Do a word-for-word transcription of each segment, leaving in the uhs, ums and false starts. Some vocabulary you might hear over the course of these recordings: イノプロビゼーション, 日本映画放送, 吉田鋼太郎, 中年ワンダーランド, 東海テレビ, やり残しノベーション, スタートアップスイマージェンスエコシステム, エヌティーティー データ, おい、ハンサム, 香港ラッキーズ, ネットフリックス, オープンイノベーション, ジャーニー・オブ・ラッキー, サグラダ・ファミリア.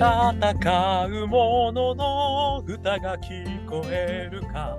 戦う者の歌が聞こえるか。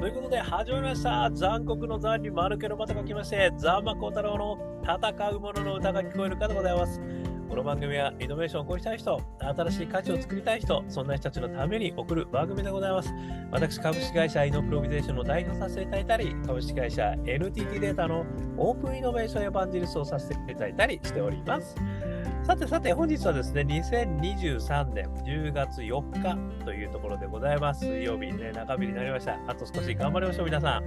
ということで始まりました。残酷の残に丸けの股が来まして、ザンマコウタロウの戦う者の歌が聞こえるかでございます。この番組はイノベーションを起こしたい人、新しい価値を作りたい人、そんな人たちのために送る番組でございます。私、株式会社イノプロビゼーションの代表させていただいたり、株式会社 エヌティーティー データのオープンイノベーションエヴァンジェリストをさせていただいたりしております。さてさて、本日はですね、にせんにじゅうさんねんじゅうがつよっかというところでございます。水曜日ね、中日になりました。あと少し頑張りましょう、皆さん。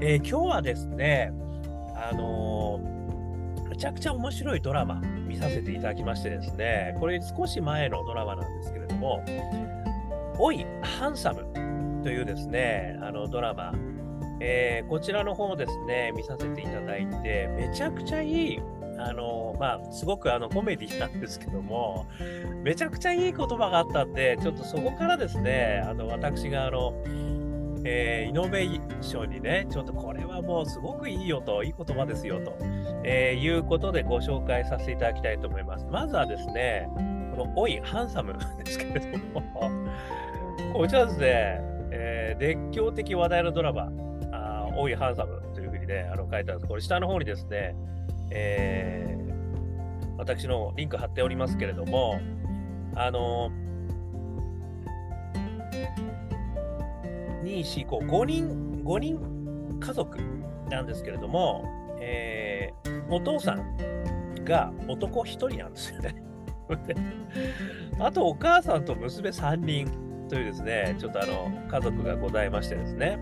えー、今日はですね、あのー、めちゃくちゃ面白いドラマ見させていただきましてですね、これ少し前のドラマなんですけれども、おいハンサムというですね、あのドラマ、えー、こちらの方をですね見させていただいて、めちゃくちゃいい、あのまあすごくあのコメディなんですけども、めちゃくちゃいい言葉があったんで、ちょっとそこからですね、あの私があのえー、イノベーションにね、ちょっとこれはもうすごくいいよと、いい言葉ですよと、えー、いうことでご紹介させていただきたいと思います。まずはですね、このおいハンサムですけれどもこちらですね、えー、熱狂的話題のドラマ、あおいハンサムというふうにね、あの書いてあるんです。これ下の方にですね、えー、私のリンク貼っておりますけれども、あのに、よん、ご、ごにん、ごにん家族なんですけれども、えー、お父さんが男ひとりなんですよねあとお母さんと娘さんにんというですね、ちょっとあの家族がございましてですね、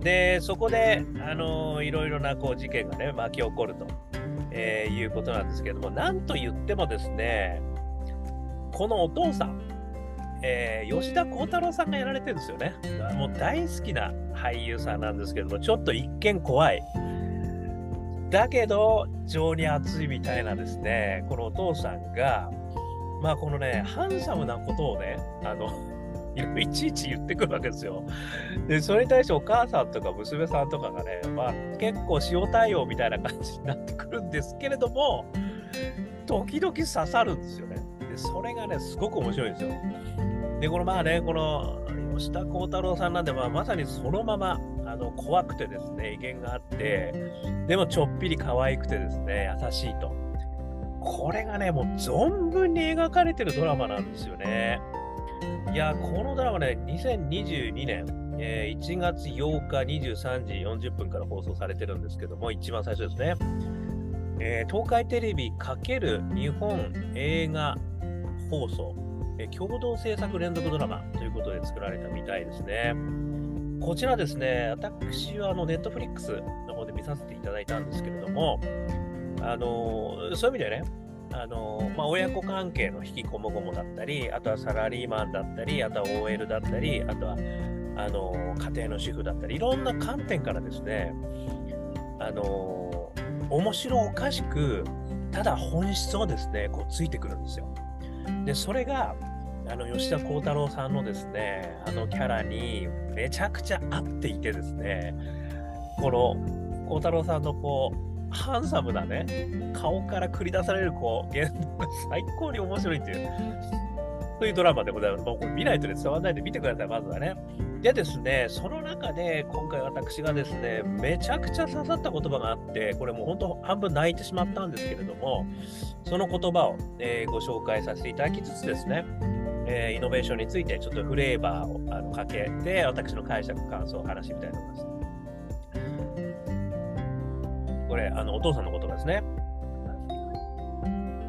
でそこであのいろいろなこう事件がね巻き起こると、えー、いうことなんですけれども、なんと言ってもですね、このお父さん、えー、吉田鋼太郎さんがやられてるんですよね。もう大好きな俳優さんなんですけども、ちょっと一見怖いだけど情に熱いみたいなですね、このお父さんがまあこのねハンサムなことをね、あのいちいち言ってくるわけですよ。でそれに対してお母さんとか娘さんとかがね、まあ結構塩対応みたいな感じになってくるんですけれども、時々刺さるんですよね。でそれがねすごく面白いんですよ。でこのまあね、この吉田鋼太郎さんなんで、まあ、まさにそのままあの怖くてですね、威厳があって、でもちょっぴり可愛くてですね、優しいと、これがねもう存分に描かれてるドラマなんですよね。いやこのドラマね、にせんにじゅうにねん、えー、いちがつようかにじゅうさんじよんじゅっぷんから放送されてるんですけども、一番最初ですね、えー、東海テレビ×日本映画放送共同制作連続ドラマということで作られたみたいですね。こちらですね、私はあのネットフリックスの方で見させていただいたんですけれども、あのそういう意味ではね、あの、まあ、親子関係の引きこもごもだったり、あとはサラリーマンだったり、あとは オーエル だったり、あとはあの家庭の主婦だったり、いろんな観点からですね、あの面白おかしく、ただ本質をですねこうついてくるんですよ。でそれがあの吉田鋼太郎さんのですねあのキャラにめちゃくちゃ合っていてですね、この鋼太郎さんのこうハンサムなね顔から繰り出されるこう言動が最高に面白いというというドラマでございます。もうこれ見ないとね伝わらないで見てください、まずはね。でですね、その中で今回私がですねめちゃくちゃ刺さった言葉があって、これもう本当半分泣いてしまったんですけれども、その言葉を、えー、ご紹介させていただきつつですね、えー、イノベーションについてちょっとフレーバーをあのかけて、私の解釈感想を話してみたいと思います。これあのお父さんの言葉ですね。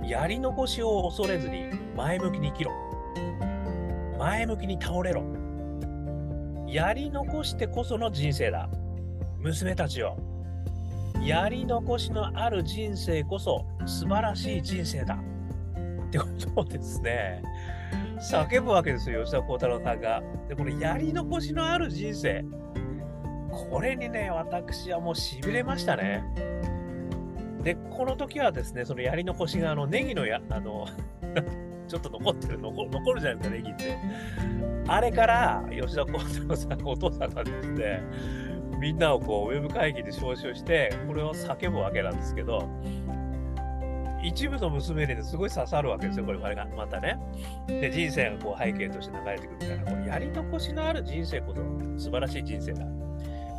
やり残しを恐れずに前向きに生きろ、前向きに倒れろ、やり残してこその人生だ、娘たちよ、やり残しのある人生こそ素晴らしい人生だってことをですね叫ぶわけですよ、吉田鋼太郎さんが。でこのやり残しのある人生、これにね私はもう痺れましたね。でこの時はですね、そのやり残しがあのネギのやあのちょっと残ってる、残るじゃないですか、ネギって。あれから、吉田鋼太郎さん、お父さんがですね、みんなをこうウェブ会議で招集して、これを叫ぶわけなんですけど、一部の娘にすごい刺さるわけですよ、これがまたね。で、人生がこう背景として流れてくるみたいな、これやり残しのある人生こそ素晴らしい人生だ。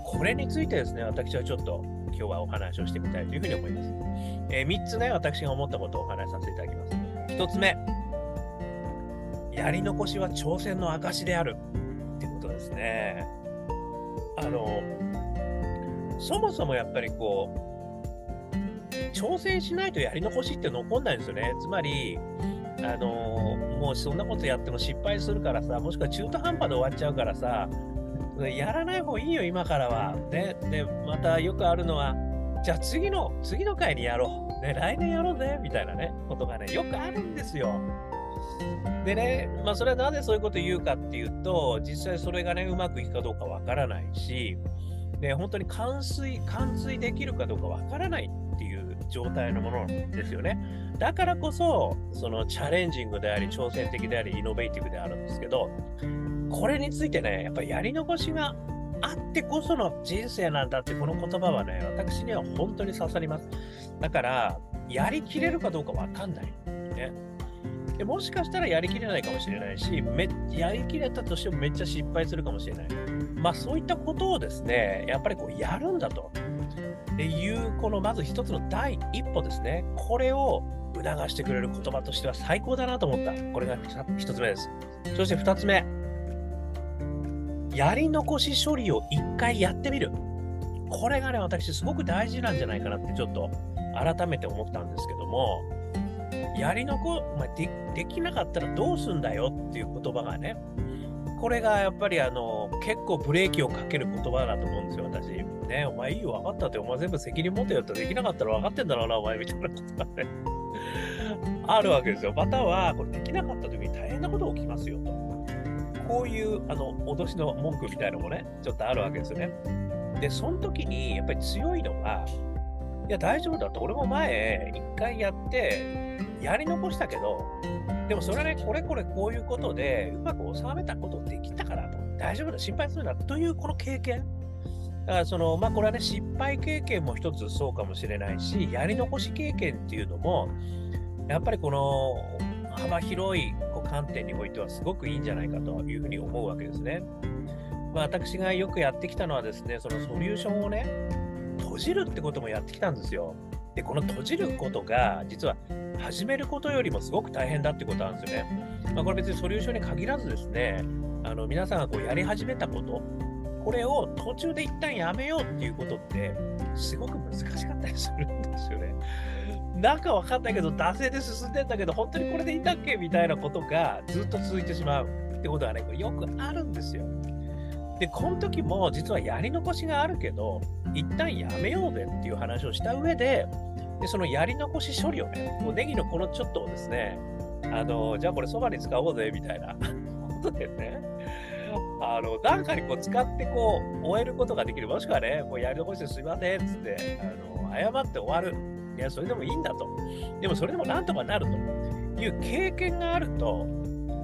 これについてですね、私はちょっと今日はお話をしてみたいというふうに思います。えー、みっつね、私が思ったことをお話しさせていただきます。ひとつめ、やり残しは挑戦の証であるってことですね。あの、そもそもやっぱりこう、挑戦しないとやり残しって残んないんですよね。つまり、あのー、もうそんなことやっても失敗するからさ、もしくは中途半端で終わっちゃうからさ、やらない方いいよ今からは、ね、でまたよくあるのは、じゃあ次の次の回にやろう、ね、来年やろうぜみたいなねことがねよくあるんですよ。でね、まあ、それはなぜそういうこと言うかっていうと、実際それがねうまくいくかどうかわからないし、で本当に完遂完遂できるかどうかわからないっていう状態のものですよね。だからこそ、そのチャレンジングであり挑戦的でありイノベーティブであるんですけど、これについてねやっぱりやり残しがあってこその人生なんだって、この言葉はね私には本当に刺さります。だからやりきれるかどうかわかんない、ね、でもしかしたらやりきれないかもしれないし、めやりきれたとしてもめっちゃ失敗するかもしれない、まあ、そういったことをですねやっぱりこうやるんだとっていう、このまず一つの第一歩ですね。これを促してくれる言葉としては最高だなと思った。これが一つ目です。そして二つ目、やり残し処理を一回やってみる。これがね、私すごく大事なんじゃないかなってちょっと改めて思ったんですけども、やり残、まあ、で、できなかったらどうすんだよっていう言葉がね、これがやっぱりあの結構ブレーキをかける言葉だと思うんですよ、私。ね、お前いいよ、分かったって、お前全部責任持てよって、できなかったら分かってんだろうな、お前みたいなことがね、あるわけですよ。または、これできなかった時に大変なことが起きますよと。こういうあの脅しの文句みたいなのもね、ちょっとあるわけですよね。で、その時にやっぱり強いのが、いや、大丈夫だと、俺も前、一回やって、やり残したけど、でもそれはね、これこれこういうことでうまく収めたことできたからと、大丈夫だ、心配するなというこの経験。だからその、まあ、これはね、失敗経験も一つそうかもしれないし、やり残し経験っていうのも、やっぱりこの幅広い観点においてはすごくいいんじゃないかというふうに思うわけですね。まあ、私がよくやってきたのはですね、そのソリューションをね、閉じるってこともやってきたんですよ。で、この閉じることが実は始めることよりもすごく大変だってことなんですよね。まあ、これ別にソリューションに限らずですね、あの皆さんがこうやり始めたこと、これを途中で一旦やめようっていうことってすごく難しかったりするんですよね。なんかわかんないけど、惰性で進んでんだけど、本当にこれでいいんだっけみたいなことがずっと続いてしまうってことがね、これよくあるんですよ。で、この時も実はやり残しがあるけど、一旦やめようぜっていう話をした上で、でそのやり残し処理をね、もうネギのこのちょっとをですね、あのじゃあこれそばに使おうぜみたいなことでね、あのなんかにこう使ってこう終えることができる、もしくはね、もうやり残してすいませんっつってあの謝って終わる、いやそれでもいいんだと、でもそれでもなんとかなるという経験があると、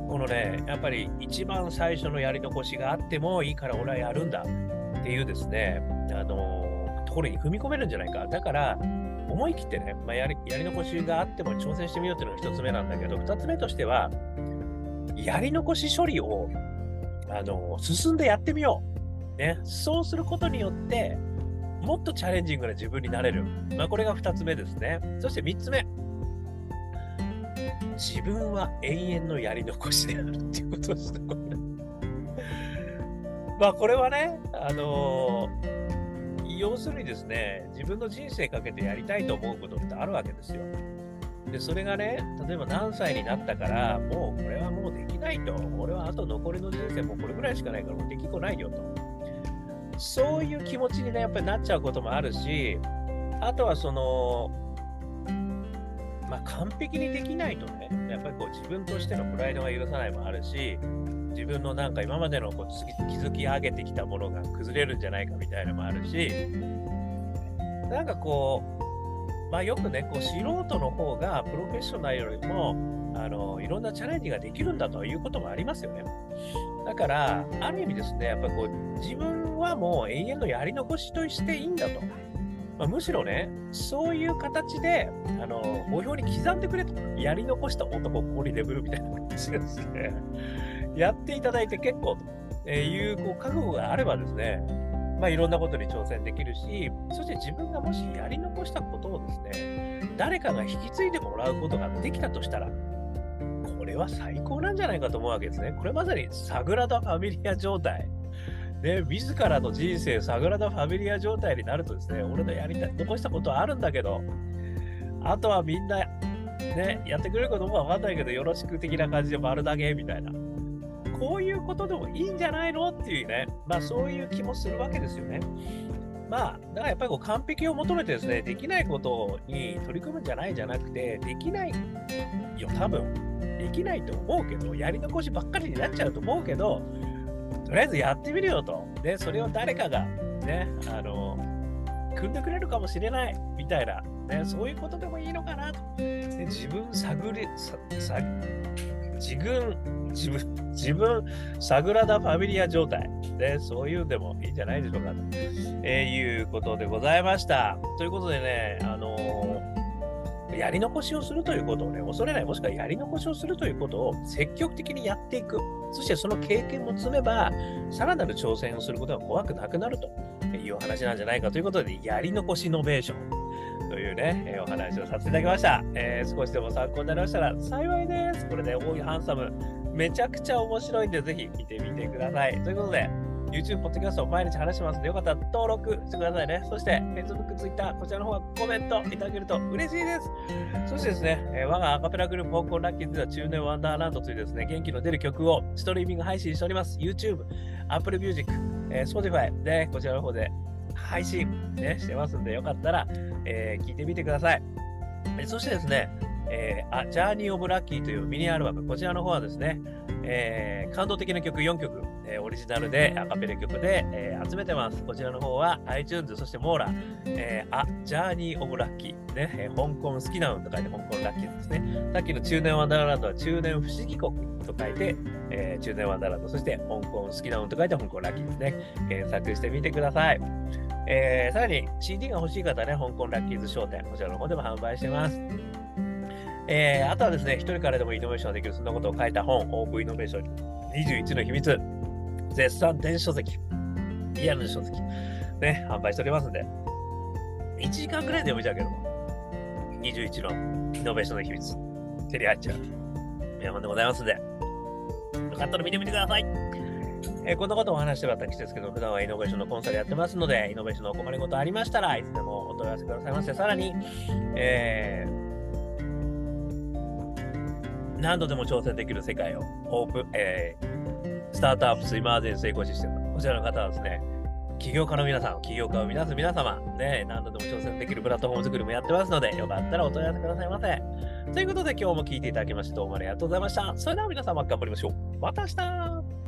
このね、やっぱり一番最初のやり残しがあってもいいから俺はやるんだっていうですね、あのところに踏み込めるんじゃないか。だから思い切ってね、まあ、やり、やり残しがあっても挑戦してみようっていうのが一つ目なんだけど、二つ目としては、やり残し処理をあの進んでやってみよう、ね、そうすることによってもっとチャレンジングな自分になれる、まあ、これが二つ目ですね。そして三つ目、自分は永遠のやり残しであるっていうことですね。まあこれはね、あのー、要するにですね、自分の人生かけてやりたいと思うことってあるわけですよ。でそれがね、例えば何歳になったからもうこれはもうできないと、俺はあと残りの人生もうこれぐらいしかないからもうできっこないよと、そういう気持ちにねやっぱりなっちゃうこともあるし、あとはそのまあ、完璧にできないとね、やっぱりこう自分としてのプライドが許さないもあるし、自分のなんか今までのこう築き上げてきたものが崩れるんじゃないかみたいなのもあるし、なんかこう、まあ、よくねこう素人の方がプロフェッショナルよりもあのいろんなチャレンジができるんだということもありますよね。だからある意味ですね、やっぱり自分はもう永遠のやり残しとしていいんだと。まあ、むしろね、そういう形であの墓標に刻んでくれと、やり残した男をここに眠るみたいな話ですねやっていただいて結構という、こう覚悟があればですね、まあ、いろんなことに挑戦できるし、そして自分がもしやり残したことをですね、誰かが引き継いでもらうことができたとしたら、これは最高なんじゃないかと思うわけですね。これまさにサグラダ・ファミリア状態ね、自らの人生サグラダ・ファミリア状態になるとですね、俺のやりたい残したことはあるんだけど、あとはみんな、ね、やってくれることも分かんないけどよろしく的な感じで丸投げみたいな、こういうことでもいいんじゃないのっていうね、まあそういう気もするわけですよね。まあだからやっぱりこう完璧を求めてですね、できないことに取り組むんじゃないじゃなくて、できないよ、多分できないと思うけど、やり残しばっかりになっちゃうと思うけど、とりあえずやってみるよと。で、それを誰かがね、あの、組んでくれるかもしれないみたいな、ね、そういうことでもいいのかなと。で、自分探り、さ、さ、自分、自分、自分、サグラダ・ファミリア状態。で、そういうでもいいんじゃないでしょうかと、えー、いうことでございました。ということでね、あのー、やり残しをするということをね、恐れない、もしくはやり残しをするということを積極的にやっていく。そしてその経験も積めば、さらなる挑戦をすることが怖くなくなるというお話なんじゃないかということで、やり残しノベーションというね、お話をさせていただきました。えー、少しでも参考になりましたら幸いです。これね、大いハンサム、めちゃくちゃ面白いんで、ぜひ見てみてください。ということで、YouTube、ポッドキャストを毎日話しますので、よかったら登録してくださいね。そして、Facebook、Twitter、こちらの方はコメントいただけると嬉しいです。そしてですね、えー、我がアカペラグループ、香港ラッキーズでは中年ワンダーランドというですね、元気の出る曲をストリーミング配信しております。YouTube、Apple Music、えー、Spotify で、こちらの方で配信、ね、してますので、よかったら、えー、聞いてみてください。えー、そしてですね、えー、ジャーニー・オブ・ラッキーというミニアルバム、こちらの方はですね、えー、感動的な曲よんきょく、えー、オリジナルでアカペラ曲で、えー、集めてます。こちらの方は iTunes、 そしてモーラ、えー、あジャーニー・オブ・ラッキー、ねえー、香港好きなのと書いて香港ラッキーですね。さっきの中年ワンダーランドは中年不思議国と書いて、えー、中年ワンダーランド、そして香港好きなのと書いて香港ラッキーですね。検索してみてください。えー、さらに シーディー が欲しい方はね、香港ラッキーズ商店、こちらの方でも販売してます。えー、あとはですね、一人からでもイノベーションができる、そんなことを書いた本、オープンイノベーションにじゅういちの秘密、絶賛電子書籍、リアルの書籍、ね、販売しておりますんで、いちじかんくらいで読めちゃうけども、にじゅういちのイノベーションの秘密、手に入っちゃう、皆さんでございますんで、よかったら見てみてください。えー、こんなことをお話してる私ですけど、普段はイノベーションのコンサルやってますので、イノベーションのお困りごとありましたら、いつでもお問い合わせくださいませ。さらに、えー、何度でも挑戦できる世界をオープン、えー、スタートアップスイマージェンスエコシステム、こちらの方はですね、起業家の皆さん、起業家を目指す皆様、ね、何度でも挑戦できるプラットフォーム作りもやってますので、よかったらお問い合わせくださいませ。ということで、今日も聞いていただきましてどうもありがとうございました。それでは皆様頑張りましょう。また明日。